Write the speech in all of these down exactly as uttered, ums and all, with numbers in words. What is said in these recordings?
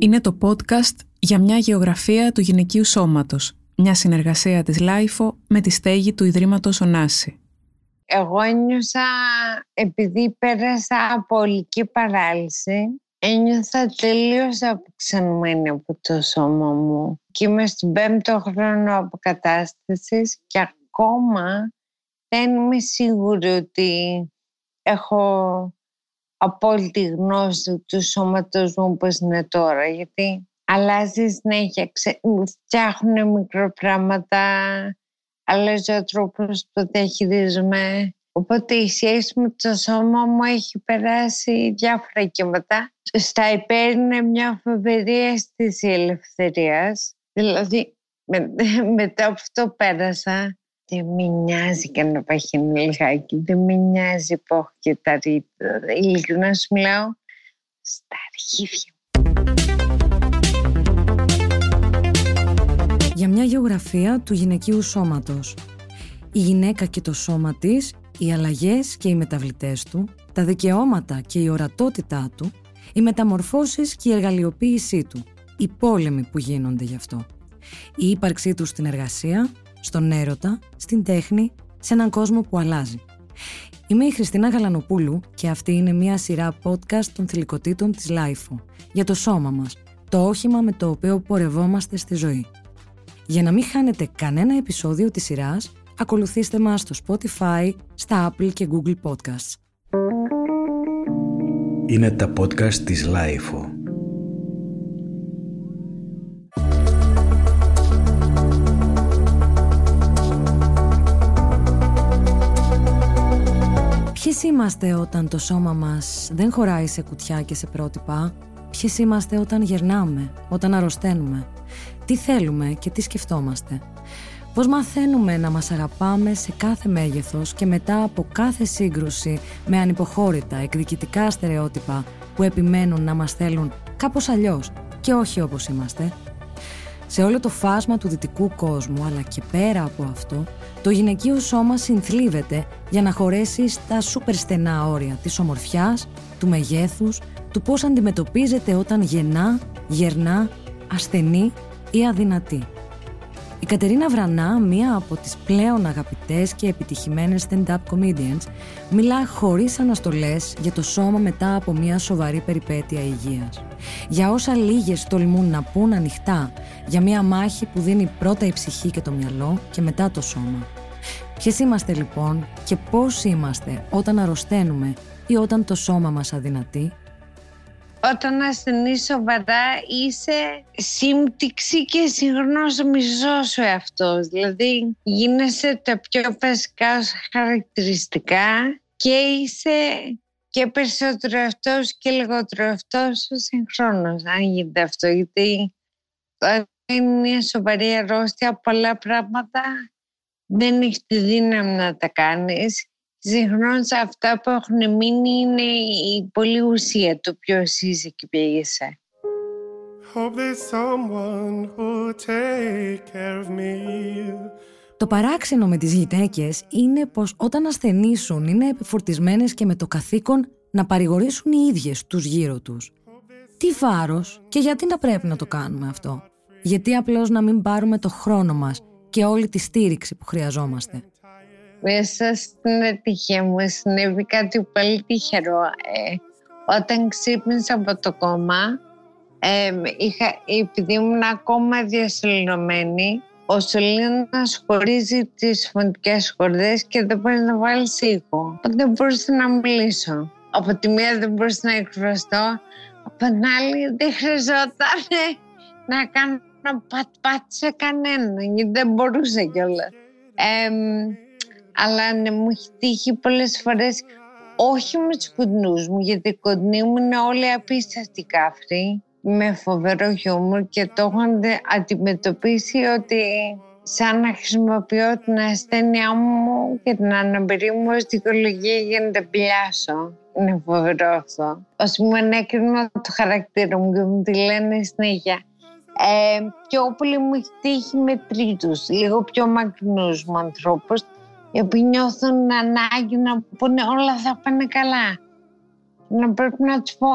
Είναι το podcast «Για μια γεωγραφία του γυναικείου σώματος», μια συνεργασία της λάιφο με τη στέγη του Ιδρύματος Ωνάση. Εγώ ένιωσα, επειδή πέρασα από ολική παράλυση, ένιωσα τελείως αποξενωμένη από το σώμα μου. Και είμαι στον πέμπτο χρόνο αποκατάστασης και ακόμα δεν είμαι σίγουρη ότι έχω απόλυτη γνώση του σώματος μου όπως είναι τώρα, γιατί αλλάζει συνέχεια, ξε... φτιάχνουν μικροπράγματα, αλλάζει ο τρόπος που διαχειρίζομαι. Οπότε η σχέση με το σώμα μου έχει περάσει διάφορα κύματα. Στα υπέρ είναι μια φοβερή αίσθηση ελευθερίας. Δηλαδή με... μετά που το πέρασα, δεν με νοιάζει και να παχύνω λιγάκι, δεν με νοιάζει που έχω και τα ρήτρα. Ειλικρινά σου μιλάω, στα αρχίδια. Για μια γεωγραφία του γυναικείου σώματος. Η γυναίκα και το σώμα της, οι αλλαγές και οι μεταβλητές του, τα δικαιώματα και η ορατότητά του, οι μεταμορφώσεις και η εργαλειοποίησή του, οι πόλεμοι που γίνονται γι' αυτό, η ύπαρξή του στην εργασία, στον έρωτα, στην τέχνη, σε έναν κόσμο που αλλάζει. Είμαι η Χριστίνα Γαλανοπούλου και αυτή είναι μια σειρά podcast των θηλυκοτήτων της λάιφο για το σώμα μας, το όχημα με το οποίο πορευόμαστε στη ζωή. Για να μην χάνετε κανένα επεισόδιο της σειράς, ακολουθήστε μας στο Spotify, στα Apple και Google Podcasts. Είναι τα podcast της λάιφο. Ποιες είμαστε όταν το σώμα μας δεν χωράει σε κουτιά και σε πρότυπα? Ποιες είμαστε όταν γερνάμε, όταν αρρωσταίνουμε? Τι θέλουμε και τι σκεφτόμαστε? Πώς μαθαίνουμε να μας αγαπάμε σε κάθε μέγεθος και μετά από κάθε σύγκρουση με ανυποχώρητα εκδικητικά στερεότυπα που επιμένουν να μας θέλουν κάπως αλλιώς και όχι όπως είμαστε? Σε όλο το φάσμα του δυτικού κόσμου, αλλά και πέρα από αυτό, το γυναικείο σώμα συνθλίβεται για να χωρέσει στα σούπερ στενά όρια της ομορφιάς, του μεγέθους, του πώς αντιμετωπίζεται όταν γεννά, γερνά, ασθενή ή αδυνατή. Η Κατερίνα Βρανά, μία από τις πλέον αγαπητές και επιτυχημένες stand-up comedians, μιλά χωρίς αναστολές για το σώμα μετά από μια σοβαρή περιπέτεια υγείας. Για όσα λίγες τολμούν να πούν ανοιχτά, για μια μάχη που δίνει πρώτα η ψυχή και το μυαλό και μετά το σώμα. Ποιες είμαστε λοιπόν και πώς είμαστε όταν αρρωσταίνουμε ή όταν το σώμα μας αδυνατεί? Όταν ασθενείς σοβαρά, είσαι σύμπτυξη και συγχρόνως μισός σου εαυτός. Δηλαδή γίνεσαι τα πιο βασικά σου χαρακτηριστικά και είσαι και περισσότερο αυτός και λιγότερο αυτός σου συγχρόνως, αν γίνεται αυτό. Γιατί είναι μια σοβαρή αρρώστια, πολλά πράγματα δεν έχεις τη δύναμη να τα κάνεις. Συγχρόνως αυτά που έχουν μείνει είναι η πολλή ουσία του ποιος είσαι και πήγεσαι. Το παράξενο με τις γυναίκες είναι πως όταν ασθενήσουν είναι επιφορτισμένες και με το καθήκον να παρηγορήσουν οι ίδιες τους γύρω τους. Τι βάρος και γιατί να πρέπει να το κάνουμε αυτό? Γιατί απλώς να μην πάρουμε το χρόνο μας και όλη τη στήριξη που χρειαζόμαστε? Μέσα στην ατυχία μου συνέβη κάτι πολύ τυχερό. Ε, όταν ξύπνησα από το κόμμα, ε, είχα, επειδή ήμουν ακόμα διασωληνωμένη, ο σωλήνας χωρίζει τις φωνητικές χορδές και δεν μπορείς να βάλεις ήχο. Δεν μπορούσα να μιλήσω. Από τη μία δεν μπορούσα να εκφραστώ, από την άλλη δεν χρειαζόταν να κάνω πατ-πατ σε κανένα, γιατί δεν μπορούσα κιόλας. Ε, Αλλά ναι, μου έχει τύχει πολλές φορές, όχι με τους κοντινούς μου, γιατί οι κοντινοί μου είναι όλοι απίστευτοι κάφροι, με φοβερό χιούμορ και το έχουν αντιμετωπίσει ότι σαν να χρησιμοποιώ την ασθένειά μου και την αναπηρία μου ως δικαιολογία για να τα πιάσω. Είναι φοβερό αυτό. Ας πούμε, ανέκρινα το χαρακτήρα μου και μου τη λένε συνέχεια. Ε, πιο πολύ μου έχει τύχει με τρίτους, λίγο πιο μακρινούς μου ανθρώπους, οι οποίοι νιώθουν ανάγκη να πούνε όλα θα πάνε καλά. Να πρέπει να τους πω,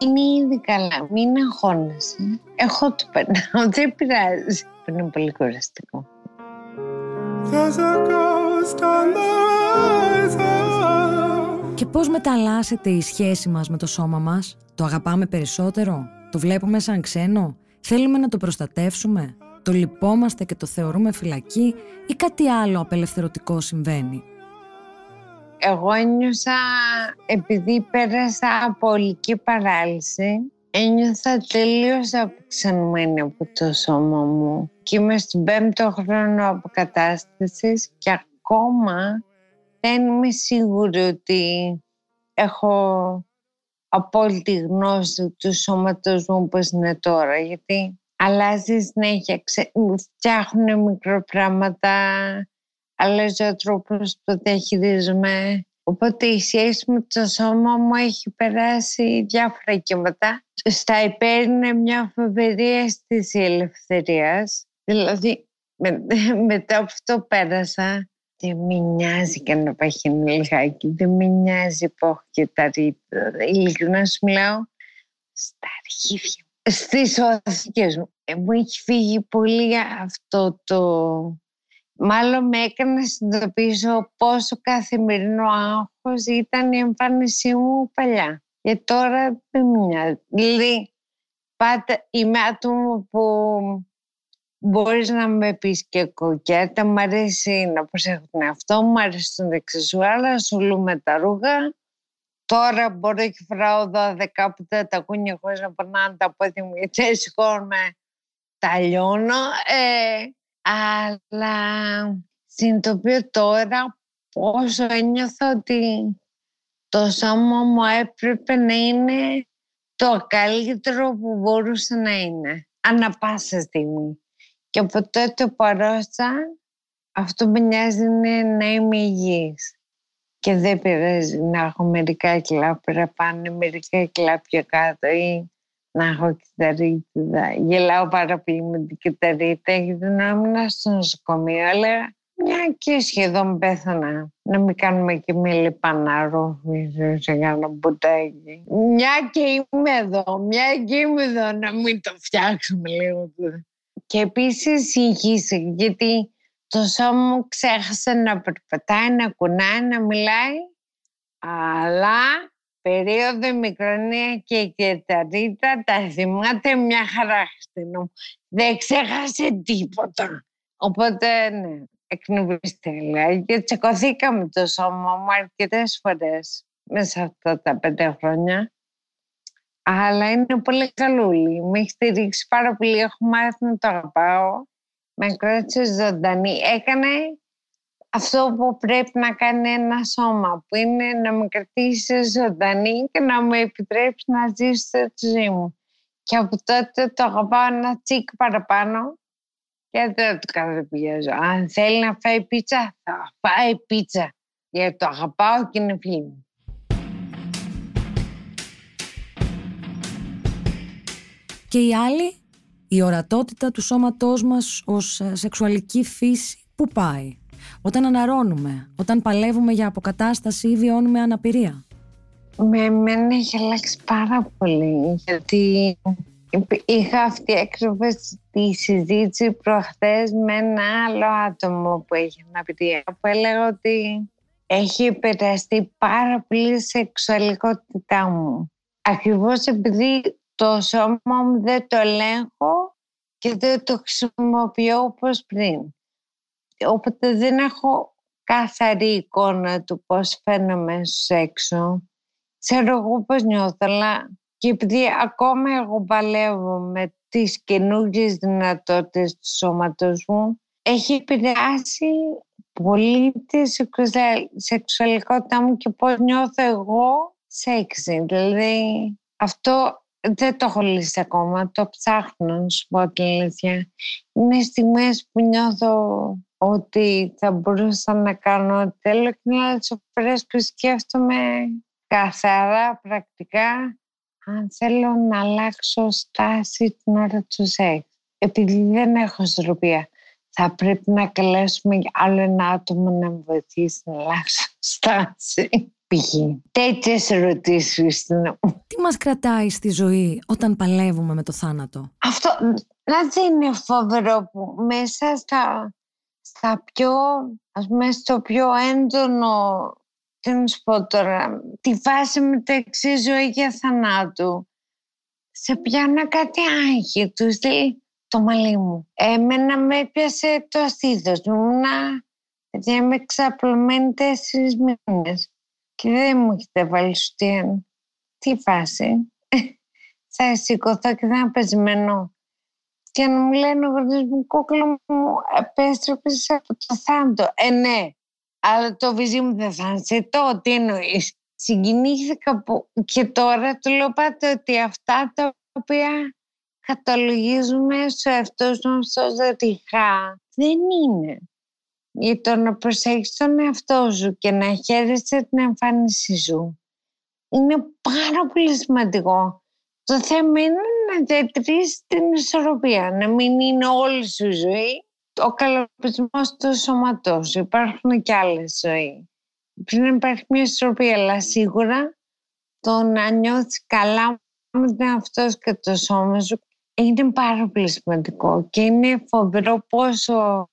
είναι ήδη καλά, μην αγχώνεσαι. Εγώ το περνάω, δεν πειράζει. Είναι πολύ κουραστικό. Και πώς μεταλλάσσεται η σχέση μας με το σώμα μας? Το αγαπάμε περισσότερο? Το βλέπουμε σαν ξένο? Θέλουμε να το προστατεύσουμε? Το λυπόμαστε και το θεωρούμε φυλακή? Ή κάτι άλλο απελευθερωτικό συμβαίνει? Εγώ ένιωσα, επειδή πέρασα από ολική παράλυση, ένιωσα τελείως αποξενωμένη από το σώμα μου. Και είμαι στον πέμπτο χρόνο αποκατάστασης και ακόμα δεν είμαι σίγουρη ότι έχω απόλυτη γνώση του σώματος μου όπως είναι τώρα, γιατί αλλάζει συνέχεια, ξε... φτιάχνουν μικροπράγματα, αλλάζω τρόπους που το διαχειρίζομαι. Οπότε η σχέση με το σώμα μου έχει περάσει διάφορα κύματα. Στα υπέρ είναι μια φοβερή αίσθηση ελευθερίας. Δηλαδή με... μετά από αυτό πέρασα. Δεν με νοιάζει και να παχύνει λιγάκι, δεν με νοιάζει που έχω και τα ρήτα. Ειλικρινά σου μιλάω, στα αρχίδια μου, στις οθήκες μου. Μου έχει φύγει πολύ αυτό το... Μάλλον με έκανε να συνειδητοποιήσω πόσο καθημερινό άγχος ήταν η εμφάνισή μου παλιά. Και τώρα δεν με νοιάζει. Δηλαδή, πάτε, είμαι άτομο που... Μπορείς να με πεις και κοκέτα, μ' αρέσει να προσέχω τον εαυτό μου, μ' αρέσει τον δεξισουάλα, ασχολούμαι τα ρούχα. Τώρα μπορώ και φοράω δώδεκα που τα τακούνια χωρίς να περνάνε τα πόδια μου, γιατί σηκώνομαι, τα λιώνω. Ε, αλλά συνειδητοποιώ τώρα πόσο ένιωθα ότι το σώμα μου έπρεπε να είναι το καλύτερο που μπορούσε να είναι, ανά πάσα στιγμή. Και από τότε παρόσα, αυτό που νοιάζει είναι να είμαι υγιής. Και δεν πειράζει να έχω μερικά κιλά παραπάνω, μερικά κιλά πιο κάτω ή να έχω κυταρίτιδα. Γελάω πάρα πολύ με την κυταρίτα, γιατί να ήμουν στο νοσοκομείο, αλλά μια και σχεδόν πέθανα. Να μην κάνουμε και μια λιπανάρροφη, σε κάνω μπουτάκι. Μια και είμαι εδώ, μια και είμαι εδώ, να μην το φτιάξουμε λίγο. Και επίσης συγχύσε, γιατί το σώμα μου ξέχασε να περπατάει, να κουνάει, να μιλάει, αλλά περίοδο μικρονία και κεταρίτα τα θυμάται μια χαρά. Δεν ξέχασε τίποτα. Οπότε, ναι, εκνευρίστε. Και τσακωθήκαμε το σώμα μου αρκετές φορές μέσα αυτά τα πέντε χρόνια. Αλλά είναι πολύ καλούλη. Με έχει στηρίξει πάρα πολύ. Έχω μάθει να το αγαπάω. Με κράτησε ζωντανή. Έκανε αυτό που πρέπει να κάνει ένα σώμα, που είναι να με κρατήσει ζωντανή και να με επιτρέψει να ζήσω τη ζωή μου. Και από τότε το αγαπάω ένα τσίκ παραπάνω και δεν το καταπιέζω. Αν θέλει να φάει πίτσα, θα φάει πίτσα. Γιατί το αγαπάω και είναι φίλη μου. Και η άλλη, η ορατότητα του σώματός μας ως σεξουαλική φύση, πού πάει? Όταν αναρρώνουμε, όταν παλεύουμε για αποκατάσταση ή βιώνουμε αναπηρία. Με εμένα έχει αλλάξει πάρα πολύ, γιατί είχα αυτή έκροβε τη συζήτηση προχθές με ένα άλλο άτομο που έχει αναπηρία, που έλεγα ότι έχει επηρεαστεί πάρα πολύ η σεξουαλικότητά μου. Ακριβώς επειδή το σώμα μου δεν το ελέγχω και δεν το χρησιμοποιώ όπως πριν. Οπότε δεν έχω καθαρή εικόνα του πώς φαίνομαι στους έξω. Ξέρω εγώ πώς νιώθω, αλλά και επειδή ακόμα εγώ παλεύω με τις καινούργιες δυνατότητες του σώματος μου, έχει επηρεάσει πολύ τη σεξουαλικότητά μου και πώς νιώθω εγώ σεξι. Δηλαδή αυτό... Δεν το έχω λύσει ακόμα, το ψάχνω, να σου πω την αλήθεια. Είναι στιγμές που νιώθω ότι θα μπορούσα να κάνω τέλος και να φορές που σκέφτομαι καθαρά, πρακτικά, αν θέλω να αλλάξω στάση την ώρα του σεξ. Επειδή δεν έχω ισορροπία. θα πρέπει να καλέσουμε άλλο ένα άτομο να με βοηθήσει να αλλάξω στάση. Τέτοιες ερωτήσεις, Χριστίνα. Τι μας κρατάει στη ζωή όταν παλεύουμε με το θάνατο? Αυτό να δεν είναι φοβερό που μέσα στα, στα πιο, ας πούμε, στο πιο έντονο, τι να σου πω τώρα, τη βάση μεταξύ ζωή και θανάτου, σε πιάνω κάτι άγχη, τους λέει το μαλλί μου. Εμένα με έπιασε το στήθος μου, ήμουνα, γιατί είμαι ξαπλωμένη τέσσερις μήνες. Και δεν μου έχετε βάλει σουτιέν. Τι φάση. Θα σηκωθώ και θα είναι πεσμένο. Και να μου λένε ο γονιός μου, κούκλα μου, επέστρεψες από το θάνατο. Ε, ναι. Αλλά το βυζί μου δεν θα είναι σε το. Τι εννοείς? Συγκινήθηκα που... και τώρα του λέω πάτε ότι αυτά τα οποία καταλογίζουμε σε αυτούς μας ως δοτυχά δεν είναι. Για το να προσέχεις τον εαυτό σου και να χαίρεσαι την εμφάνισή σου είναι πάρα πολύ σημαντικό. Το θέμα είναι να διατηρήσεις την ισορροπία, να μην είναι όλη σου η ζωή ο καλοπισμός του σώματός σου. Υπάρχουν και άλλες ζωή. Πριν υπάρχει μια ισορροπία, αλλά σίγουρα το να νιώθεις καλά με τον εαυτό σου και το σώμα σου είναι πάρα πολύ σημαντικό και είναι φοβερό πόσο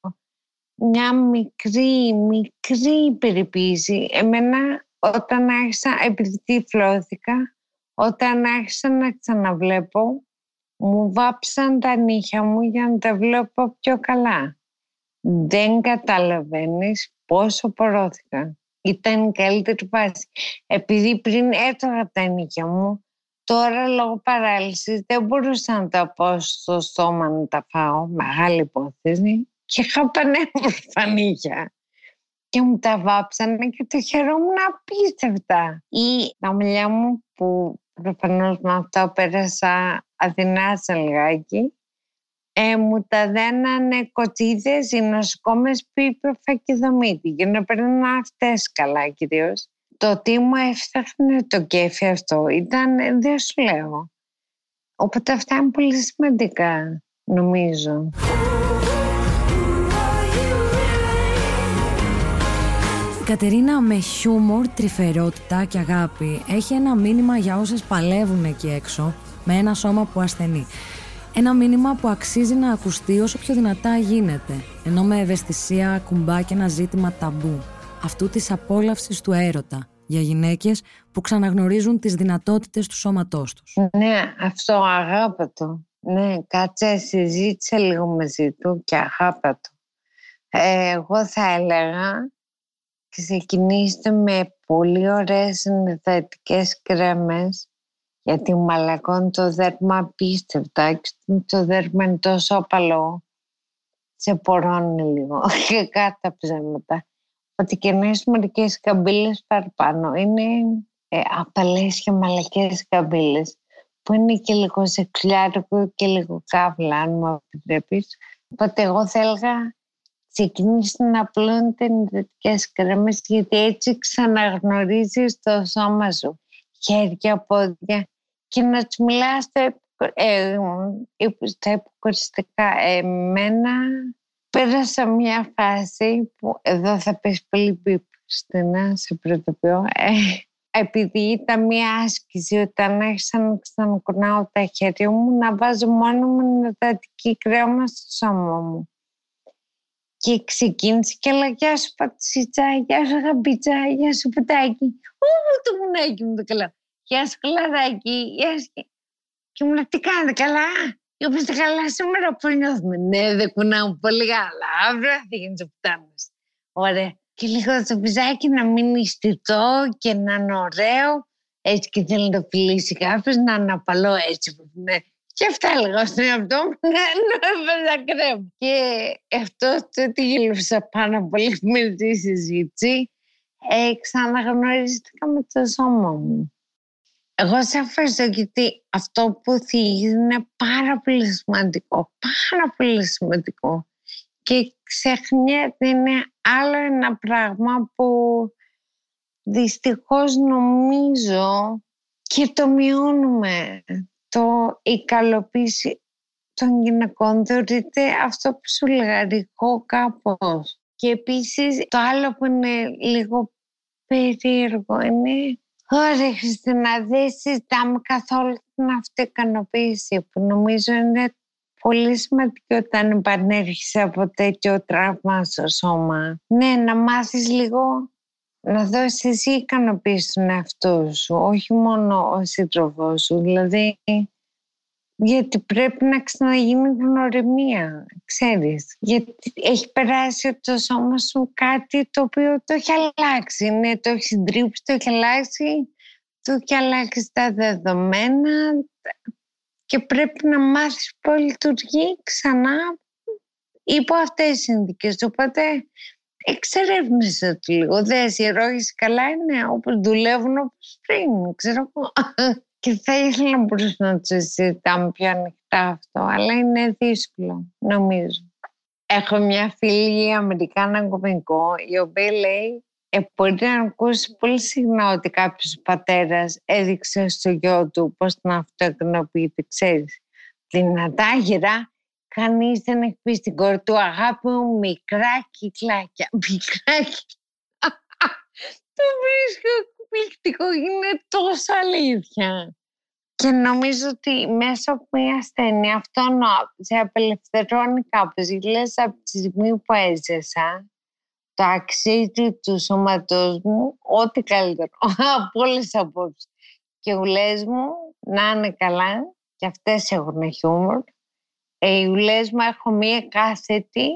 μια μικρή, μικρή περιποίηση. Εμένα όταν άρχισα, επειδή τυφλώθηκα, όταν άρχισα να ξαναβλέπω, μου βάψαν τα νύχια μου για να τα βλέπω πιο καλά. Δεν καταλαβαίνεις πόσο πορώθηκα. Ήταν η καλύτερη βάση. Επειδή πριν έτρωγα τα νύχια μου, τώρα λόγω παράλυσης δεν μπορούσα να τα πω στο στόμα να τα φάω. Μεγάλη υπόθεση. Και είχα πανέμορφα νύχια. Και μου τα βάψανε και το χαιρόμουν απίστευτα. Ή τα μαλλιά μου που προφανώς με αυτά πέρασα αδυνάσα λιγάκι, ε, μου τα δένανε κοτσίδες οι νοσοκόμες που υπήρχαν και δομήτη. Για να περνάνε αυτές καλά κυρίως. Το τι μου έφτιαχνε το κέφι αυτό ήταν, δεν σου λέω. Οπότε αυτά είναι πολύ σημαντικά νομίζω. Η Κατερίνα με χιούμορ, τρυφερότητα και αγάπη έχει ένα μήνυμα για όσες παλεύουν εκεί έξω με ένα σώμα που ασθενεί. Ένα μήνυμα που αξίζει να ακουστεί όσο πιο δυνατά γίνεται, ενώ με ευαισθησία ακουμπά και ένα ζήτημα ταμπού, αυτού της απόλαυσης του έρωτα, για γυναίκες που ξαναγνωρίζουν τις δυνατότητες του σώματός τους. Ναι, αυτό αγάπατο. Ναι, κάτσε συζήτησε λίγο μαζί του και αγάπατο. Ε, εγώ θα έλεγα... Και ξεκινήστε με πολύ ωραίες συνθετικές κρέμες, γιατί μαλακώνει το δέρμα απίστευτα και το δέρμα είναι τόσο απαλό, σε πορώνει λίγο και κάτω ψέματα. Ότι και νέες μερικές καμπύλες παραπάνω είναι ε, απαλές και μαλακές καμπύλες που είναι και λίγο σεξουαλικό και λίγο καύλα, αν μου επιτρέπεις. Οπότε εγώ θα έλεγα ξεκινήστε να απλώνετε ενδυτικές κρέμες, γιατί έτσι ξαναγνωρίζεις το σώμα σου. Χέρια, πόδια. Και να τους μιλάς στα ε, υποκοριστικά. Εμένα πέρασα μια φάση που εδώ θα πες πολύ πίπ, Χριστίνα, σε πρωτοποιώ. Ε, επειδή ήταν μια άσκηση, όταν άρχισα να ξανακουνάω τα χέρια μου, να βάζω μόνο μου ενδυτική κρέμα στο σώμα μου. Και ξεκίνησε και έλεγα «Γεια σου πατσίτσα, γεια σου γαμπίτσα, γεια σου πουτάκι, ού, το μουνάκι μου το καλά, γεια σου κλαδάκι, γεια σου». Και μου λέει «Τι κάνετε καλά, είμαστε καλά σήμερα, πώς νιώθουμε?» «Ναι, δεν κουνάμε πολύ, αλλά αύριο θα γίνει το πουτά μας». Ωραία. Και λίγο το πιζάκι να μην ιστιτώ και να είναι ωραίο, έτσι και θέλει να το φιλήσει κάποιος, να είναι απαλό έτσι που είναι. Και αυτά έλεγα στον εαυτό μου, να έβαζα κρέμ. Και αυτό το ότι γελούσα πάνω πολύ με τη συζήτηση, ε, ξαναγνωρίστηκα με το σώμα μου. Εγώ σε ευχαριστώ, γιατί αυτό που θίγεις είναι πάρα πολύ σημαντικό, πάρα πολύ σημαντικό. Και ξεχνιέται, είναι άλλο ένα πράγμα που δυστυχώς νομίζω και το μειώνουμε. Το η καλοποίηση των γυναικών θεωρείται αυτό ψουλγαρικό κάπως. Και επίσης το άλλο που είναι λίγο περίεργο είναι «Ωραία Χριστίνα, δεν συζητάμε καθόλου την αυτοικανοποίηση», που νομίζω είναι πολύ σημαντικό όταν επανέρχεσαι από τέτοιο τραύμα στο σώμα. Ναι, να μάθεις λίγο να δώσεις εσύ ικανοποίηση στον εαυτό σου, όχι μόνο ο σύντροφός σου, δηλαδή... Γιατί πρέπει να ξαναγίνει γνωριμία, ξέρεις. Γιατί έχει περάσει από το σώμα σου κάτι το οποίο το έχει αλλάξει. Ναι, το έχει συντρίψει, το έχει αλλάξει, το έχει αλλάξει τα δεδομένα και πρέπει να μάθεις πώς λειτουργεί ξανά υπό αυτές τις συνθήκες. Οπότε εξερεύνησε το λίγο. Δες, οι ρόγες καλά είναι όπως δουλεύουν όπως πριν, ξέρω εγώ. Και θα ήθελα να μπορούσα να το συζητάμε πιο ανοιχτά αυτό, αλλά είναι δύσκολο, νομίζω. Έχω μια φίλη Αμερικάνα κομικό, η οποία λέει ε, μπορεί να ακούσει πολύ συχνά ότι κάποιος πατέρας έδειξε στο γιο του πώς να αυτοεκνοποιείται, ξέρεις. Δυνατά γυρά, κανείς δεν έχει πει στην κόρη του «Αγάπη μου, μικρά κυκλάκια, μικρά κυκλάκια». Το βρίσκω εκπληκτικό, είναι τόσο αλήθεια. Και νομίζω ότι μέσω από μια ασθένεια αυτό σε απελευθερώνει κάπως. Λες, από τη στιγμή που έζησα το αξίζει του σώματός μου ό,τι καλύτερο από όλες τις απόψεις. Και ουλές μου να είναι καλά, και αυτές έχουν χιούμορ. Οι ουλές μου έχω μία κάθετη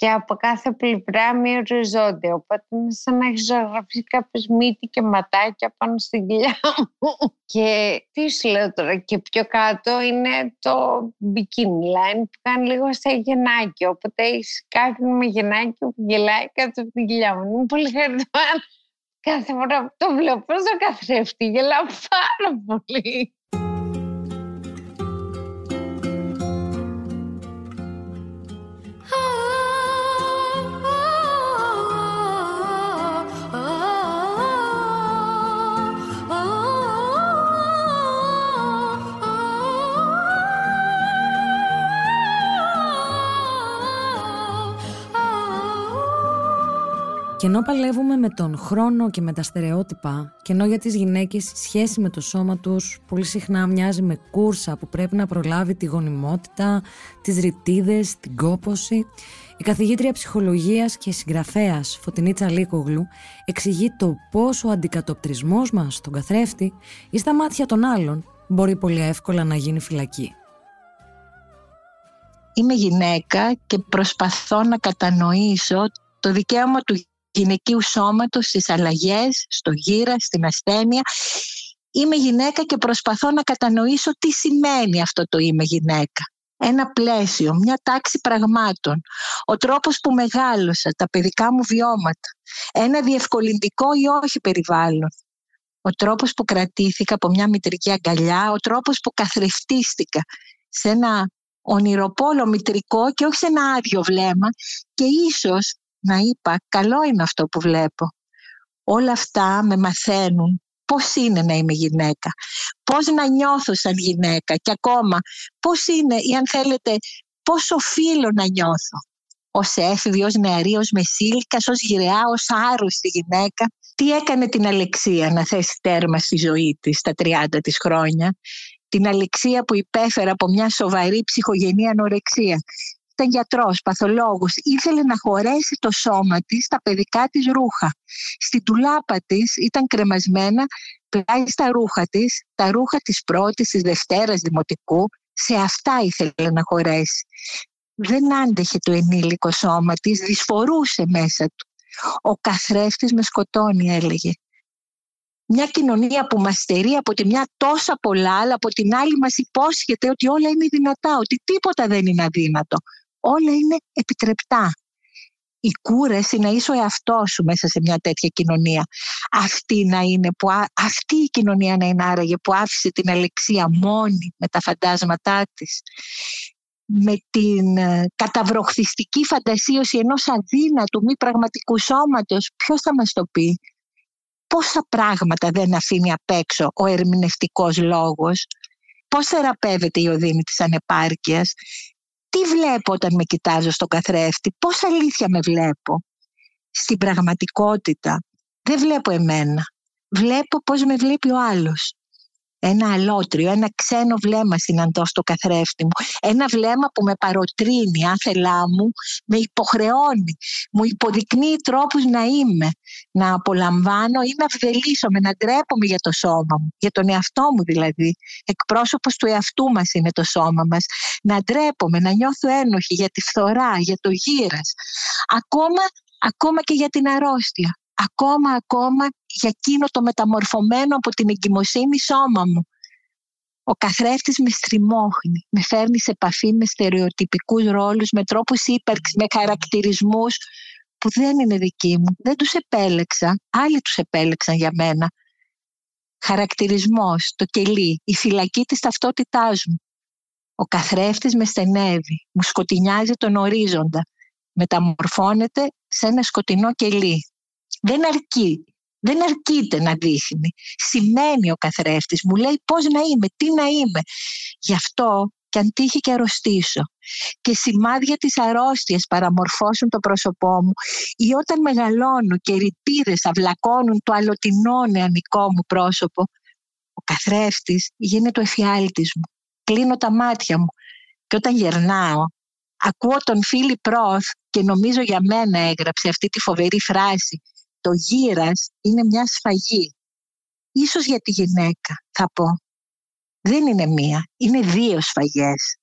και από κάθε πλευρά μία οριζόντια. Οπότε είναι σαν να έχει ζωγραφίσει κάποιες μύτη και ματάκια πάνω στην κοιλιά μου. Και τι σου λέω τώρα, και πιο κάτω είναι το bikini line που κάνει λίγο σε γενάκι. Οπότε έχει κάποιον με γενάκι που γελάει κάτω από την κοιλιά μου. Είναι πολύ χαριτωμένο. Κάθε φορά που το βλέπω προς το καθρέφτη, γελάω πάρα πολύ. Και ενώ παλεύουμε με τον χρόνο και με τα στερεότυπα, και ενώ για τις γυναίκες η σχέση με το σώμα τους πολύ συχνά μοιάζει με κούρσα που πρέπει να προλάβει τη γονιμότητα, τις ρητίδες, την κόπωση, η καθηγήτρια ψυχολογίας και συγγραφέας Φωτεινή Τσαλίκογλου εξηγεί το πόσο ο αντικατοπτρισμός μας στον καθρέφτη ή στα μάτια των άλλων μπορεί πολύ εύκολα να γίνει φυλακή. Είμαι γυναίκα και προσπαθώ να κατανοήσω το δικαίωμα του γυναικείου σώματος, στις αλλαγές, στο γύρα, στην ασθένεια. Είμαι γυναίκα και προσπαθώ να κατανοήσω τι σημαίνει αυτό το είμαι γυναίκα. Ένα πλαίσιο, μια τάξη πραγμάτων, ο τρόπος που μεγάλωσα, τα παιδικά μου βιώματα, ένα διευκολυντικό ή όχι περιβάλλον, ο τρόπος που κρατήθηκα από μια μητρική αγκαλιά, ο τρόπος που καθρεφτίστηκα σε ένα ονειροπόλο μητρικό και όχι σε ένα άδειο βλέμμα, και ίσως να είπα, καλό είναι αυτό που βλέπω. Όλα αυτά με μαθαίνουν πώς είναι να είμαι γυναίκα, πώς να νιώθω σαν γυναίκα, και ακόμα πώς είναι, ή αν θέλετε, πώς οφείλω να νιώθω. Ως έφηβη, ως νεαρή, ως μεσήλικας, ως γυραιά, ως άρρωστη γυναίκα. Τι έκανε την Αλεξία να θέσει τέρμα στη ζωή της στα τριάντα της χρόνια? Την Αλεξία που υπέφερε από μια σοβαρή ψυχογενή ανορεξία. Ήταν γιατρός, παθολόγος, ήθελε να χωρέσει το σώμα της στα παιδικά της ρούχα. Στην τουλάπα της ήταν κρεμασμένα πλάι στα ρούχα της, τα ρούχα της πρώτης, της δευτέρας δημοτικού, σε αυτά ήθελε να χωρέσει. Δεν άντεχε το ενήλικο σώμα της, δυσφορούσε μέσα του. Ο καθρέφτης με σκοτώνει, έλεγε. Μια κοινωνία που μας στερεί από τη μια τόσα πολλά, αλλά από την άλλη μας υπόσχεται ότι όλα είναι δυνατά, ότι τίποτα δεν είναι αδύνατο. Όλα είναι επιτρεπτά. Η κούραση να είσαι ο εαυτός σου μέσα σε μια τέτοια κοινωνία. Αυτή, να είναι που, αυτή η κοινωνία να είναι άραγε που άφησε την Αλεξία μόνη με τα φαντάσματά της. Με την καταβροχθιστική φαντασίωση ενός αδύνατου μη πραγματικού σώματος. Ποιος θα μας το πει? Πόσα πράγματα δεν αφήνει απ' έξω ο ερμηνευτικός λόγος. πώς θεραπεύεται η οδύνη της ανεπάρκειας, τι βλέπω όταν με κοιτάζω στον καθρέφτη, πώς αλήθεια με βλέπω. Στην πραγματικότητα δεν βλέπω εμένα, βλέπω πώς με βλέπει ο άλλος. Ένα αλότριο, ένα ξένο βλέμμα συναντώ στο καθρέφτη μου. Ένα βλέμμα που με παροτρύνει, άθελά μου, με υποχρεώνει, μου υποδεικνύει τρόπους να είμαι, να απολαμβάνω ή να ευδελίσομαι, να ντρέπομαι για το σώμα μου, για τον εαυτό μου δηλαδή. Εκπρόσωπος του εαυτού μας είναι το σώμα μας. Να ντρέπομαι, να νιώθω ένοχη για τη φθορά, για το γύρας. Ακόμα, ακόμα και για την αρρώστια. Ακόμα, ακόμα για εκείνο το μεταμορφωμένο από την εγκυμοσύνη σώμα μου. Ο καθρέφτης με στριμώχνει, με φέρνει σε επαφή με στερεοτυπικούς ρόλους, με τρόπους ύπαρξης, με χαρακτηρισμούς που δεν είναι δικοί μου. Δεν τους επέλεξα, άλλοι τους επέλεξαν για μένα. Χαρακτηρισμός, το κελί, η φυλακή της ταυτότητάς μου. Ο καθρέφτης με στενεύει, μου σκοτεινιάζει τον ορίζοντα. Μεταμορφώνεται σε ένα σκοτεινό κελί. Δεν αρκεί, δεν αρκείται να δείχνει. Σημαίνει ο καθρέφτης, μου λέει πώς να είμαι, τι να είμαι. Γι' αυτό κι αν τύχει και αρρωστήσω και σημάδια της αρρώστιας παραμορφώσουν το πρόσωπό μου ή όταν μεγαλώνω και ρυπίδες αυλακώνουν το αλωτινό νεανικό μου πρόσωπο, ο καθρέφτης γίνεται ο εφιάλτης μου. Κλείνω τα μάτια μου και όταν γερνάω ακούω τον Φίλιπ Ροθ και νομίζω για μένα έγραψε αυτή τη φοβερή φράση. Το γύρας είναι μια σφαγή. Ίσως για τη γυναίκα θα πω. Δεν είναι μία, είναι δύο σφαγές.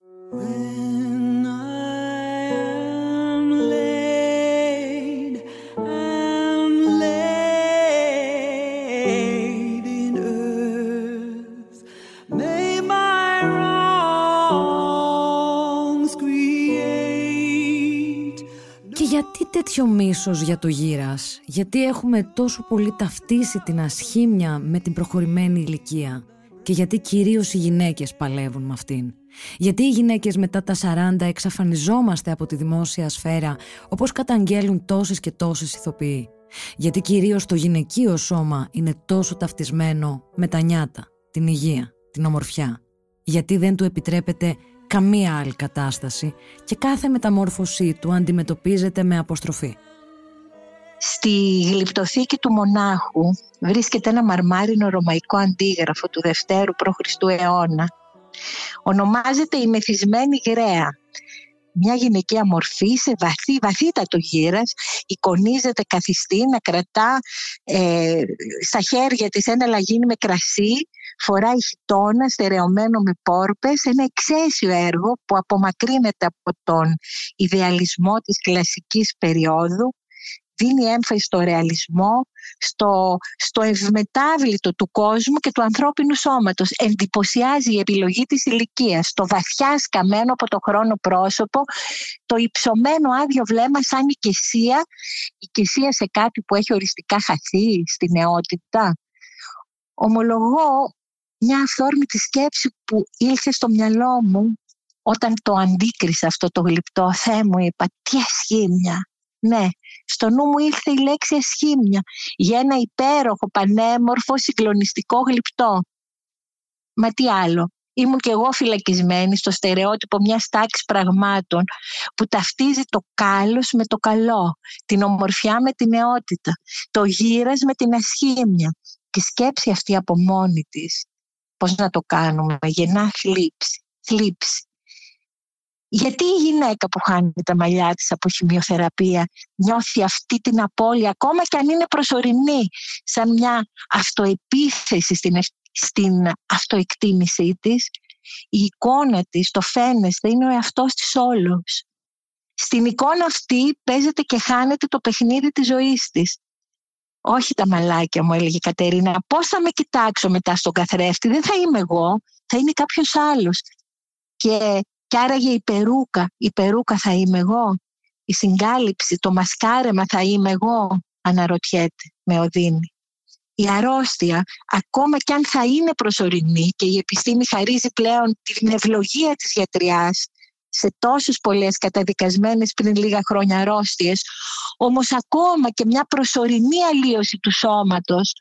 Γιατί τέτοιο μίσος για το γύρας, γιατί έχουμε τόσο πολύ ταυτίσει την ασχήμια με την προχωρημένη ηλικία και γιατί κυρίως οι γυναίκες παλεύουν με αυτήν. Γιατί οι γυναίκες μετά τα σαράντα εξαφανιζόμαστε από τη δημόσια σφαίρα όπως καταγγέλουν τόσες και τόσες ηθοποιοί. Γιατί κυρίως το γυναικείο σώμα είναι τόσο ταυτισμένο με τα νιάτα, την υγεία, την ομορφιά. Γιατί δεν του επιτρέπεται καμία άλλη κατάσταση και κάθε μεταμόρφωσή του αντιμετωπίζεται με αποστροφή. Στη γλυπτοθήκη του Μονάχου βρίσκεται ένα μαρμάρινο ρωμαϊκό αντίγραφο του Δευτέρου π.Χ. αιώνα. Ονομάζεται «Η μεθυσμένη γραία». Μια γυναικεία μορφή σε βαθύ, βαθύτατο γύρας, εικονίζεται καθιστή να κρατά ε, στα χέρια της ένα λαγίνι με κρασί, φοράει χιτώνα στερεωμένο με πόρπες, ένα εξαίσιο έργο που απομακρύνεται από τον ιδεαλισμό της κλασικής περίοδου, δίνει έμφαση στο ρεαλισμό, στο, στο ευμετάβλητο του κόσμου και του ανθρώπινου σώματος. Εντυπωσιάζει η επιλογή της ηλικίας, το βαθιά σκαμμένο από το χρόνο πρόσωπο, το υψωμένο άδειο βλέμμα σαν οικεσία, οικεσία σε κάτι που έχει οριστικά χαθεί στη νεότητα. Ομολογώ μια αυθόρμητη σκέψη που ήλθε στο μυαλό μου όταν το αντίκρισα αυτό το γλυπτό. Θεέ μου, είπα, τι ασχήμια. Ναι, στο νου μου ήλθε η λέξη ασχήμια για ένα υπέροχο, πανέμορφο, συγκλονιστικό γλυπτό. Μα τι άλλο, ήμουν κι εγώ φυλακισμένη στο στερεότυπο μιας τάξης πραγμάτων που ταυτίζει το κάλος με το καλό, την ομορφιά με την νεότητα, το γύρας με την ασχήμια. Τη σκέψη αυτή από μόνη της, πώς να το κάνουμε, γεννά θλίψη, θλίψη. Γιατί η γυναίκα που χάνει τα μαλλιά της από χημειοθεραπεία νιώθει αυτή την απώλεια, ακόμα και αν είναι προσωρινή, σαν μια αυτοεπίθεση στην, στην αυτοεκτίμησή της, η εικόνα της, το φαίνεστε, είναι ο εαυτός της όλος. Στην εικόνα αυτή παίζεται και χάνεται το παιχνίδι της ζωής της. «Όχι τα μαλάκια μου», έλεγε η Κατερίνα, «πώς θα με κοιτάξω μετά στον καθρέφτη, δεν θα είμαι εγώ, θα είναι κάποιος άλλος». Και, και άραγε η περούκα, η περούκα θα είμαι εγώ, η συγκάλυψη, το μασκάρεμα θα είμαι εγώ, αναρωτιέται με οδύνη. Η αρρώστια, ακόμα κι αν θα είναι προσωρινή και η επιστήμη χαρίζει πλέον την ευλογία της γιατριάς, σε τόσες πολλές καταδικασμένες πριν λίγα χρόνια αρρώστιες, όμως ακόμα και μια προσωρινή αλλίωση του σώματος,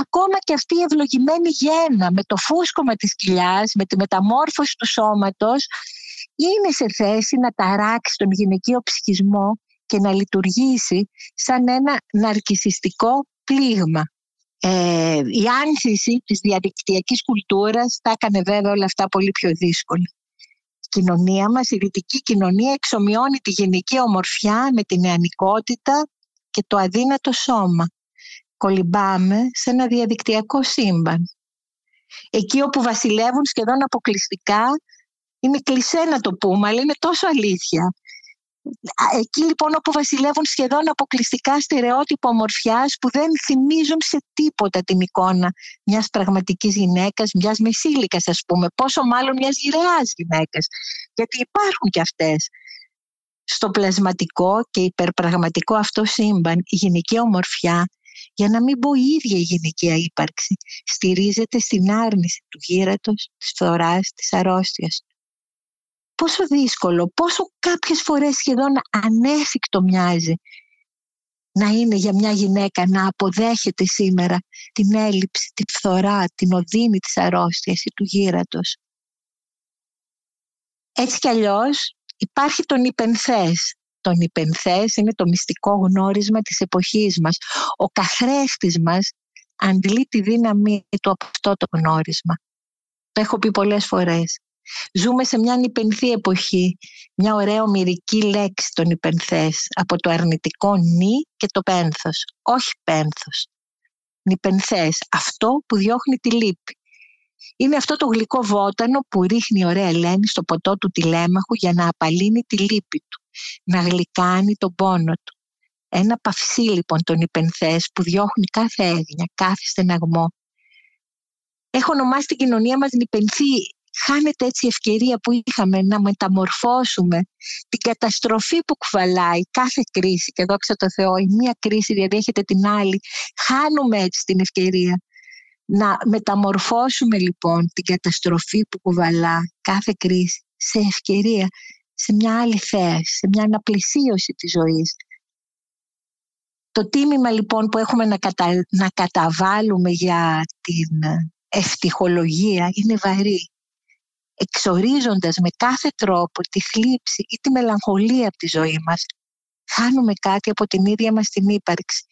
ακόμα και αυτή η ευλογημένη γέννα με το φούσκωμα της κοιλιάς, με τη μεταμόρφωση του σώματος, είναι σε θέση να ταράξει τον γυναικείο ψυχισμό και να λειτουργήσει σαν ένα ναρκισιστικό πλήγμα. Ε, η άνθηση της διαδικτυακής κουλτούρας τα έκανε βέβαια όλα αυτά πολύ πιο δύσκολα. Η κοινωνία μας, η δυτική κοινωνία, εξομοιώνει τη γυναική ομορφιά με την νεανικότητα και το αδύνατο σώμα. Κολυμπάμε σε ένα διαδικτυακό σύμπαν. Εκεί όπου βασιλεύουν σχεδόν αποκλειστικά, είναι κλισέ να το πούμε, αλλά είναι τόσο αλήθεια. Εκεί λοιπόν όπου βασιλεύουν σχεδόν αποκλειστικά στερεότυπα ομορφιάς που δεν θυμίζουν σε τίποτα την εικόνα μιας πραγματικής γυναίκας, μιας μεσήλικας ας πούμε, πόσο μάλλον μιας γυραιάς γυναίκας, γιατί υπάρχουν και αυτές. Στο πλασματικό και υπερπραγματικό αυτό σύμπαν, η γυναική ομορφιά, για να μην πω η ίδια η γυναική ύπαρξη, στηρίζεται στην άρνηση του γύρατος, της φθοράς, της αρρώστιας. Πόσο δύσκολο, πόσο κάποιες φορές σχεδόν ανέφικτο μοιάζει να είναι για μια γυναίκα να αποδέχεται σήμερα την έλλειψη, τη φθορά, την οδύνη της αρρώστιας ή του γύρατος. Έτσι κι αλλιώς υπάρχει τον υπενθές. Τον υπενθές είναι το μυστικό γνώρισμα της εποχής μας. Ο καθρέφτης μας αντλεί τη δύναμη του από αυτό το γνώρισμα. Το έχω πει πολλές φορές. Ζούμε σε μια νηπενθή εποχή, μια ωραία ομηρική λέξη των νηπενθές, από το αρνητικό νη και το πένθος. Όχι πένθος, νηπενθές, αυτό που διώχνει τη λύπη. Είναι αυτό το γλυκό βότανο που ρίχνει η ωραία Ελένη στο ποτό του Τηλέμαχου για να απαλύνει τη λύπη του, να γλυκάνει τον πόνο του. Ένα παυσί λοιπόν των νηπενθές που διώχνει κάθε έγνοια, κάθε στεναγμό. Έχω ονομάσει την κοινωνία μας νηπενθή. Χάνεται έτσι η ευκαιρία που είχαμε να μεταμορφώσουμε την καταστροφή που κουβαλάει κάθε κρίση, και δόξα τω Θεώ η μία κρίση διαδέχεται την άλλη. Χάνουμε έτσι την ευκαιρία να μεταμορφώσουμε λοιπόν την καταστροφή που κουβαλά κάθε κρίση σε ευκαιρία, σε μια άλλη θέαση, σε μια αναπλησίωση της ζωής. Το τίμημα λοιπόν που έχουμε να, κατα... να καταβάλουμε για την ευτυχολογία είναι βαρύ, εξορίζοντας με κάθε τρόπο τη θλίψη ή τη μελαγχολία από τη ζωή μας. Χάνουμε κάτι από την ίδια μας την ύπαρξη.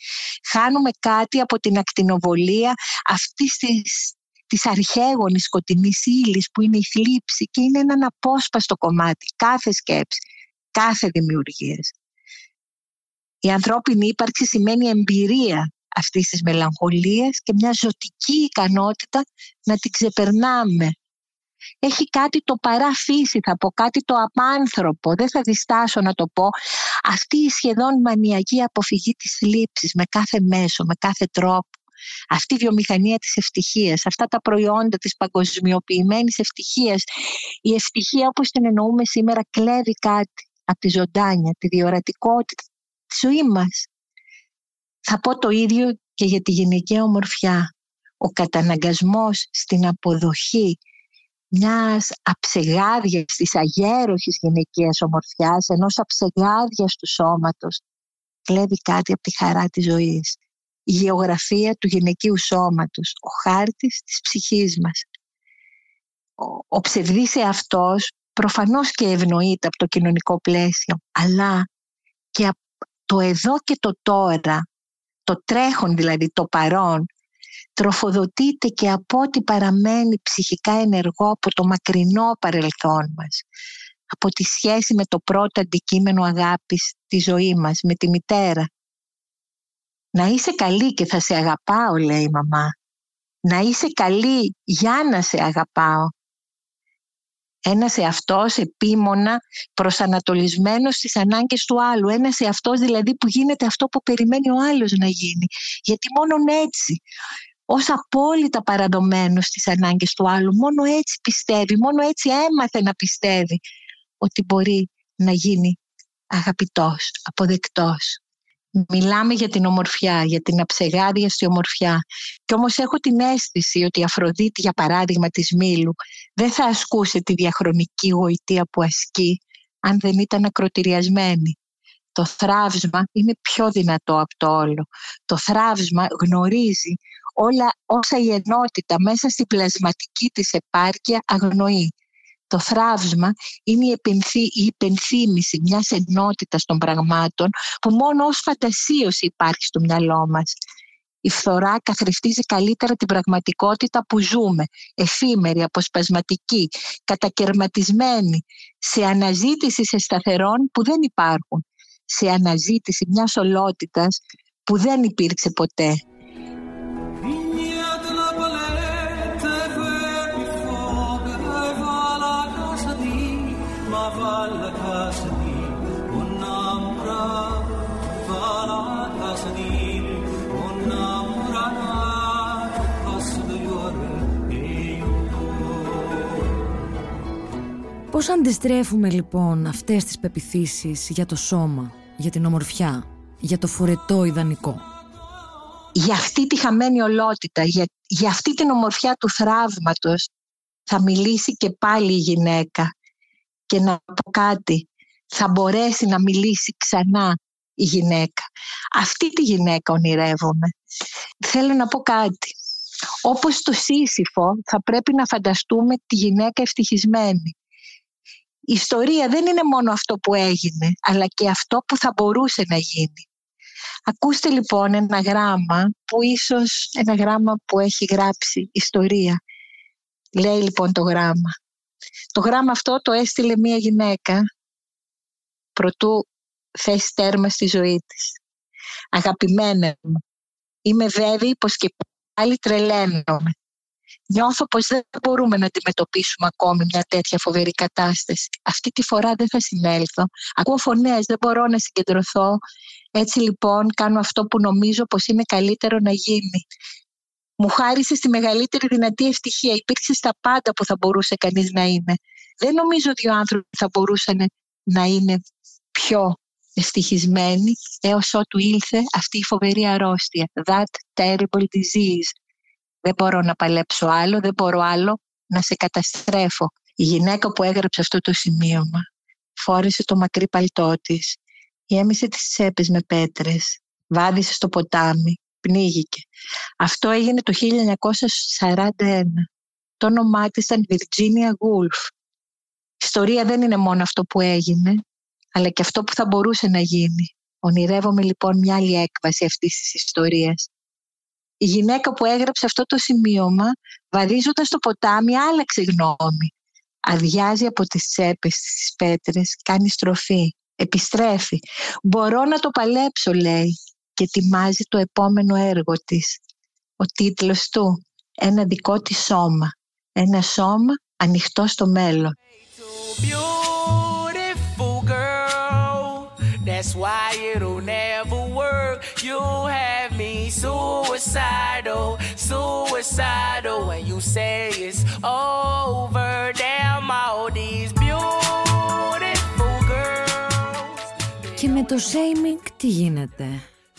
Χάνουμε κάτι από την ακτινοβολία αυτής της, της αρχαίγονης σκοτεινής ύλης που είναι η θλίψη, και είναι έναν απόσπαστο κομμάτι κάθε σκέψη, κάθε δημιουργίας. Η ανθρώπινη ύπαρξη σημαίνει εμπειρία αυτής της μελαγχολίας και μια ζωτική ικανότητα να την ξεπερνάμε. Έχει κάτι το παραφύση, θα πω, κάτι το απάνθρωπο, δεν θα διστάσω να το πω. Αυτή η σχεδόν μανιακή αποφυγή της θλίψης με κάθε μέσο, με κάθε τρόπο. Αυτή η βιομηχανία της ευτυχίας, αυτά τα προϊόντα της παγκοσμιοποιημένης ευτυχίας. Η ευτυχία όπως την εννοούμε σήμερα κλέβει κάτι από τη ζωντάνια, τη διορατικότητα της ζωή μας. Θα πω το ίδιο και για τη γυναικεία ομορφιά. Ο καταναγκασμός στην αποδοχή μιας αψεγάδιας της αγέροχης γυναικείας ομορφιάς, ενός αψεγάδιας του σώματος, κλέβει κάτι από τη χαρά της ζωής. Η γεωγραφία του γυναικείου σώματος, ο χάρτης της ψυχής μας. Ο, ο ψευδής εαυτός προφανώς και ευνοείται από το κοινωνικό πλαίσιο, αλλά και από το εδώ και το τώρα, το τρέχον δηλαδή, το παρόν, τροφοδοτείται και από ό,τι παραμένει ψυχικά ενεργό από το μακρινό παρελθόν μας, από τη σχέση με το πρώτο αντικείμενο αγάπης τη ζωή μας, με τη μητέρα. Να είσαι καλή και θα σε αγαπάω, λέει η μαμά. Να είσαι καλή για να σε αγαπάω. Ένας εαυτός επίμονα προσανατολισμένος στις ανάγκες του άλλου. Ένας εαυτός δηλαδή που γίνεται αυτό που περιμένει ο άλλος να γίνει. Γιατί μόνο έτσι, ως απόλυτα παραδομένος στις ανάγκες του άλλου, μόνο έτσι πιστεύει, μόνο έτσι έμαθε να πιστεύει ότι μπορεί να γίνει αγαπητός, αποδεκτός. Μιλάμε για την ομορφιά, για την αψεγάδια στη ομορφιά, και όμως έχω την αίσθηση ότι η Αφροδίτη, για παράδειγμα της Μήλου, δεν θα ασκούσε τη διαχρονική γοητεία που ασκεί αν δεν ήταν ακροτηριασμένη. Το θράψμα είναι πιο δυνατό από το όλο. Το θράψμα γνωρίζει όλα όσα η ενότητα μέσα στη πλασματική της επάρκεια αγνοεί. Το θράψμα είναι η, επενθύ, η υπενθύμηση μιας ενότητας των πραγμάτων που μόνο ως φαντασίωση υπάρχει στο μυαλό μας. Η φθορά καθρεφτίζει καλύτερα την πραγματικότητα που ζούμε, εφήμερη, αποσπασματική, κατακερματισμένη, σε αναζήτηση σε σταθερών που δεν υπάρχουν, σε αναζήτηση μιας ολότητας που δεν υπήρξε ποτέ. Πώς αντιστρέφουμε λοιπόν αυτές τις πεποιθήσεις για το σώμα, για την ομορφιά, για το φορετό ιδανικό? Για αυτή τη χαμένη ολότητα, για, για αυτή την ομορφιά του θραύματος θα μιλήσει και πάλι η γυναίκα. Και να πω κάτι, θα μπορέσει να μιλήσει ξανά η γυναίκα. Αυτή τη γυναίκα ονειρεύομαι. Θέλω να πω κάτι. Όπως το Σύσιφο θα πρέπει να φανταστούμε τη γυναίκα ευτυχισμένη. Η ιστορία δεν είναι μόνο αυτό που έγινε, αλλά και αυτό που θα μπορούσε να γίνει. Ακούστε λοιπόν ένα γράμμα που ίσως ένα γράμμα που έχει γράψει ιστορία. Λέει λοιπόν το γράμμα. Το γράμμα αυτό το έστειλε μία γυναίκα προτού θέσει τέρμα στη ζωή της. Αγαπημένα μου, είμαι βέβαιη πως και πάλι τρελαίνομαι. Νιώθω πως δεν μπορούμε να αντιμετωπίσουμε ακόμη μια τέτοια φοβερή κατάσταση. Αυτή τη φορά δεν θα συνέλθω. Ακούω φωνές, δεν μπορώ να συγκεντρωθώ. Έτσι λοιπόν κάνω αυτό που νομίζω πως είναι καλύτερο να γίνει. Μου χάρισε στη μεγαλύτερη δυνατή ευτυχία. Υπήρξε στα πάντα που θα μπορούσε κανείς να είναι. Δεν νομίζω ότι οι άνθρωποι θα μπορούσαν να είναι πιο ευτυχισμένοι έως ότου ήλθε αυτή η φοβερή αρρώστια. That terrible disease. Δεν μπορώ να παλέψω άλλο, δεν μπορώ άλλο να σε καταστρέφω. Η γυναίκα που έγραψε αυτό το σημείωμα φόρεσε το μακρύ παλτό της, γέμισε τις τσέπες με πέτρες, βάδισε στο ποτάμι, πνίγηκε. Αυτό έγινε το χίλια εννιακόσια σαράντα ένα. Το όνομά της ήταν Virginia Woolf. Η ιστορία δεν είναι μόνο αυτό που έγινε, αλλά και αυτό που θα μπορούσε να γίνει. Ονειρεύομαι λοιπόν μια άλλη έκβαση αυτής της ιστορίας. Η γυναίκα που έγραψε αυτό το σημείωμα, βαδίζοντας το ποτάμι, άλλαξε γνώμη. Αδειάζει από τις τσέπες στις πέτρες, κάνει στροφή, επιστρέφει. «Μπορώ να το παλέψω», λέει, και ετοιμάζει το επόμενο έργο της. Ο τίτλος του, ένα δικό της σώμα. Ένα σώμα ανοιχτό στο μέλλον. That's why it'll never work. You have me suicidal, suicidal. When you say it's over, damn all these beautiful girls. Και με το shaming τι γίνεται?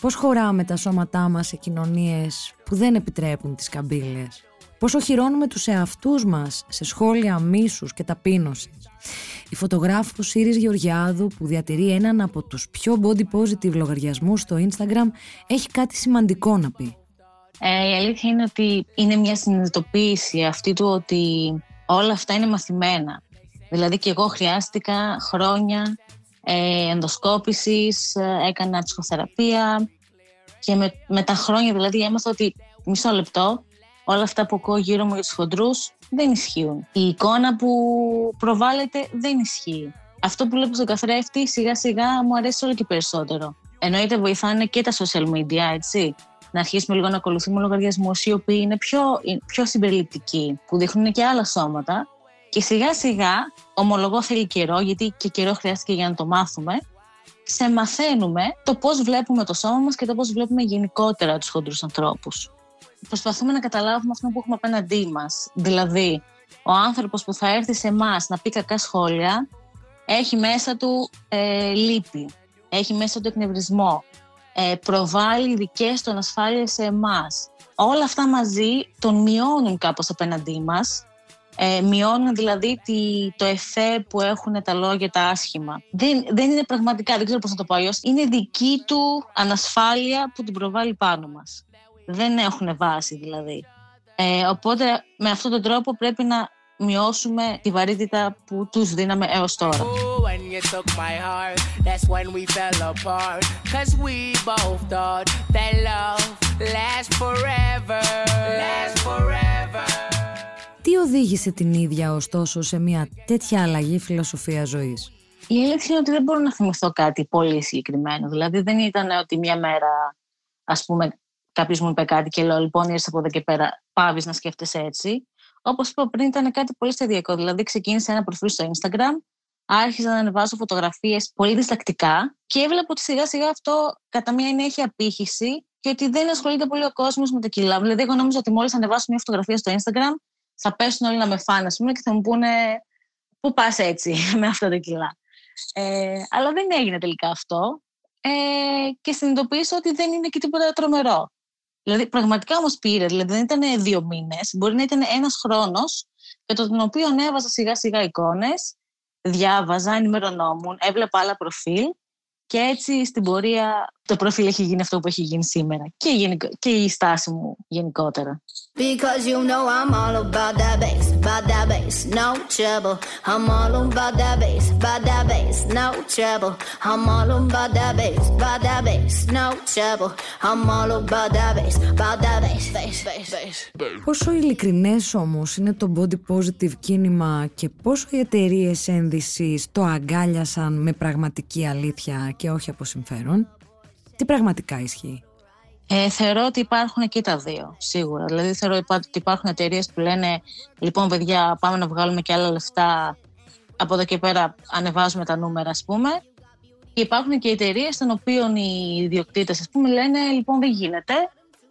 Πώς χωράμε τα σώματά μας σε κοινωνίες που δεν επιτρέπουν τις καμπύλες? Πώς οχυρώνουμε τους εαυτούς μας σε σχόλια μίσους και ταπείνωσης? Η φωτογράφος Ίρις Γεωργιάδου, που διατηρεί έναν από τους πιο body positive λογαριασμούς στο Instagram, έχει κάτι σημαντικό να πει. Ε, η αλήθεια είναι ότι είναι μια συνειδητοποίηση αυτή του ότι όλα αυτά είναι μαθημένα. Δηλαδή και εγώ χρειάστηκα χρόνια ε, ενδοσκόπησης, ε, έκανα ψυχοθεραπεία και με, με τα χρόνια δηλαδή έμαθα ότι μισό λεπτό, όλα αυτά που ακούω γύρω μου για τους χοντρούς δεν ισχύουν. Η εικόνα που προβάλλεται δεν ισχύει. Αυτό που βλέπω στον καθρέφτη σιγά σιγά μου αρέσει όλο και περισσότερο. Εννοείται βοηθάνε και τα social media, έτσι. Να αρχίσουμε λίγο να ακολουθούμε λογαριασμούς οι οποίοι είναι πιο, πιο συμπεριληπτικοί, που δείχνουν και άλλα σώματα. Και σιγά σιγά, ομολογώ θέλει καιρό, γιατί και καιρό χρειάστηκε για να το μάθουμε, ξεμαθαίνουμε το πώς βλέπουμε το σώμα μας και το πώς βλέπουμε γενικότερα τους χοντρούς ανθρώπους. Προσπαθούμε να καταλάβουμε αυτό που έχουμε απέναντί μας. Δηλαδή, ο άνθρωπος που θα έρθει σε εμάς να πει κακά σχόλια έχει μέσα του ε, λύπη, έχει μέσα του εκνευρισμό, ε, προβάλλει δικές του ανασφάλειες σε εμάς. Όλα αυτά μαζί τον μειώνουν κάπως απέναντί μας, Ε, μειώνουν δηλαδή τη, το εφέ που έχουν τα λόγια τα άσχημα. Δεν, δεν είναι πραγματικά, δεν ξέρω πώς να το πω αλλιώς. Είναι δική του ανασφάλεια που την προβάλλει πάνω μας. Δεν έχουν βάση δηλαδή. Ε, οπότε με αυτόν τον τρόπο πρέπει να μειώσουμε τη βαρύτητα που τους δίναμε έως τώρα. Τι οδήγησε την ίδια ωστόσο σε μια τέτοια αλλαγή φιλοσοφία ζωής? Η έλεξη είναι ότι δεν μπορώ να θυμηθώ κάτι πολύ συγκεκριμένο. Δηλαδή δεν ήταν ότι μια μέρα, ας πούμε, κάποιος μου είπε κάτι και λέω λοιπόν ήρθε από εδώ και πέρα, πάβεις να σκέφτεσαι έτσι. Όπως είπα πριν, ήταν κάτι πολύ σταδιακό. Δηλαδή ξεκίνησε ένα προφίλ στο Instagram, άρχισα να ανεβάζω φωτογραφίες πολύ διστακτικά και έβλεπα ότι σιγά σιγά αυτό κατά μία έννοια έχει απήχηση και ότι δεν ασχολείται πολύ ο κόσμος με τα κιλά. Δηλαδή, εγώ νόμιζα ότι μόλις ανεβάσω μια φωτογραφία στο Instagram, θα πέσουν όλοι να με φάνε, ας πούμε, και θα μου πούνε πού πας έτσι με αυτά τα κιλά. Ε, αλλά δεν έγινε τελικά αυτό ε, και συνειδητοποίησα ότι δεν είναι και τίποτα τρομερό. Δηλαδή, πραγματικά όμως πήρε, δηλαδή δεν ήταν δύο μήνες, μπορεί να ήταν ένας χρόνος κατά τον οποίο ανέβαζα σιγά σιγά εικόνες, διάβαζα, ενημερωνόμουν, έβλεπα άλλα προφίλ και έτσι στην πορεία το προφίλ έχει γίνει αυτό που έχει γίνει σήμερα και, γενικο... και η στάση μου γενικότερα. Πόσο ειλικρινές όμως είναι το body positive κίνημα και πόσο οι εταιρείες ένδυσης το αγκάλιασαν με πραγματική αλήθεια και όχι από συμφέρον? Τι πραγματικά ισχύει? Ε, θεωρώ ότι υπάρχουν και τα δύο, σίγουρα. Δηλαδή, θεωρώ ότι υπάρχουν εταιρείες που λένε «Λοιπόν, παιδιά, πάμε να βγάλουμε και άλλα λεφτά, από εδώ και πέρα ανεβάζουμε τα νούμερα», ας πούμε. Και υπάρχουν και εταιρείες των οποίων οι ιδιοκτήτες, ας πούμε, λένε «Λοιπόν, δεν γίνεται,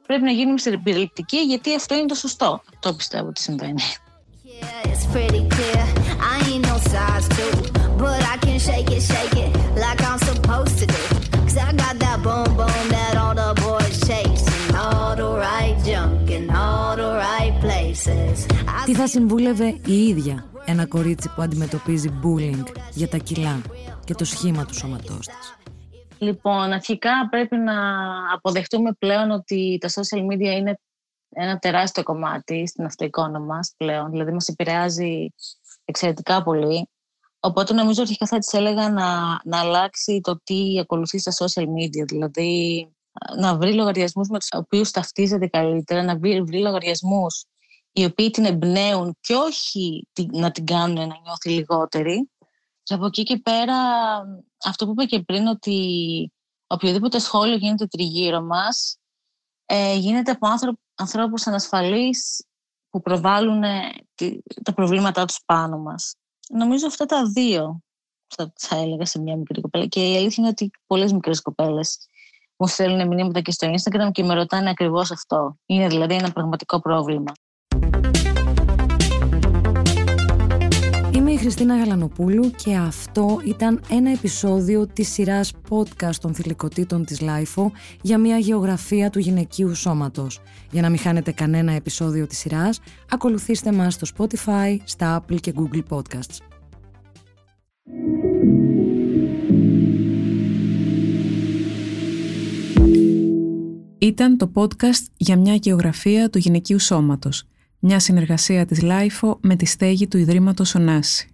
πρέπει να γίνουμε συμπεριληπτικοί, γιατί αυτό είναι το σωστό». Αυτό πιστεύω ότι συμβαίνει. Τι θα συμβούλευε η ίδια ένα κορίτσι που αντιμετωπίζει bullying για τα κιλά και το σχήμα του σώματός της? Λοιπόν, αρχικά πρέπει να αποδεχτούμε πλέον ότι τα social media είναι ένα τεράστιο κομμάτι στην αυτοεικόνα μας πλέον. Δηλαδή μας επηρεάζει εξαιρετικά πολύ. Οπότε νομίζω ότι θα της έλεγα να, να αλλάξει το τι ακολουθεί στα social media. Δηλαδή να βρει λογαριασμούς με τους οποίους ταυτίζεται καλύτερα, να βρει, βρει λογαριασμούς οι οποίοι την εμπνέουν και όχι να την κάνουν να νιώθει λιγότερη. Και από εκεί και πέρα, αυτό που είπα και πριν, ότι οποιοδήποτε σχόλιο γίνεται τριγύρω μας, ε, γίνεται από άνθρω, ανθρώπους ανασφαλείς που προβάλλουν τη, τα προβλήματά τους πάνω μας. Νομίζω αυτά τα δύο θα, θα έλεγα σε μια μικρή κοπέλα. Και η αλήθεια είναι ότι πολλές μικρές κοπέλες μου στέλνουν μηνύματα και στο Instagram και με ρωτάνε ακριβώς αυτό. Είναι δηλαδή ένα πραγματικό πρόβλημα. Είμαι η Χριστίνα Γαλανοπούλου και αυτό ήταν ένα επεισόδιο της σειράς podcast των θηλυκοτήτων της λάιφο για μια γεωγραφία του γυναικείου σώματος. Για να μην χάνετε κανένα επεισόδιο της σειράς, ακολουθήστε μας στο Spotify, στα Apple και Google Podcasts. Ήταν το podcast «Για μια γεωγραφία του γυναικείου σώματος», μια συνεργασία της λάιφο με τη Στέγη του Ιδρύματος Ωνάση.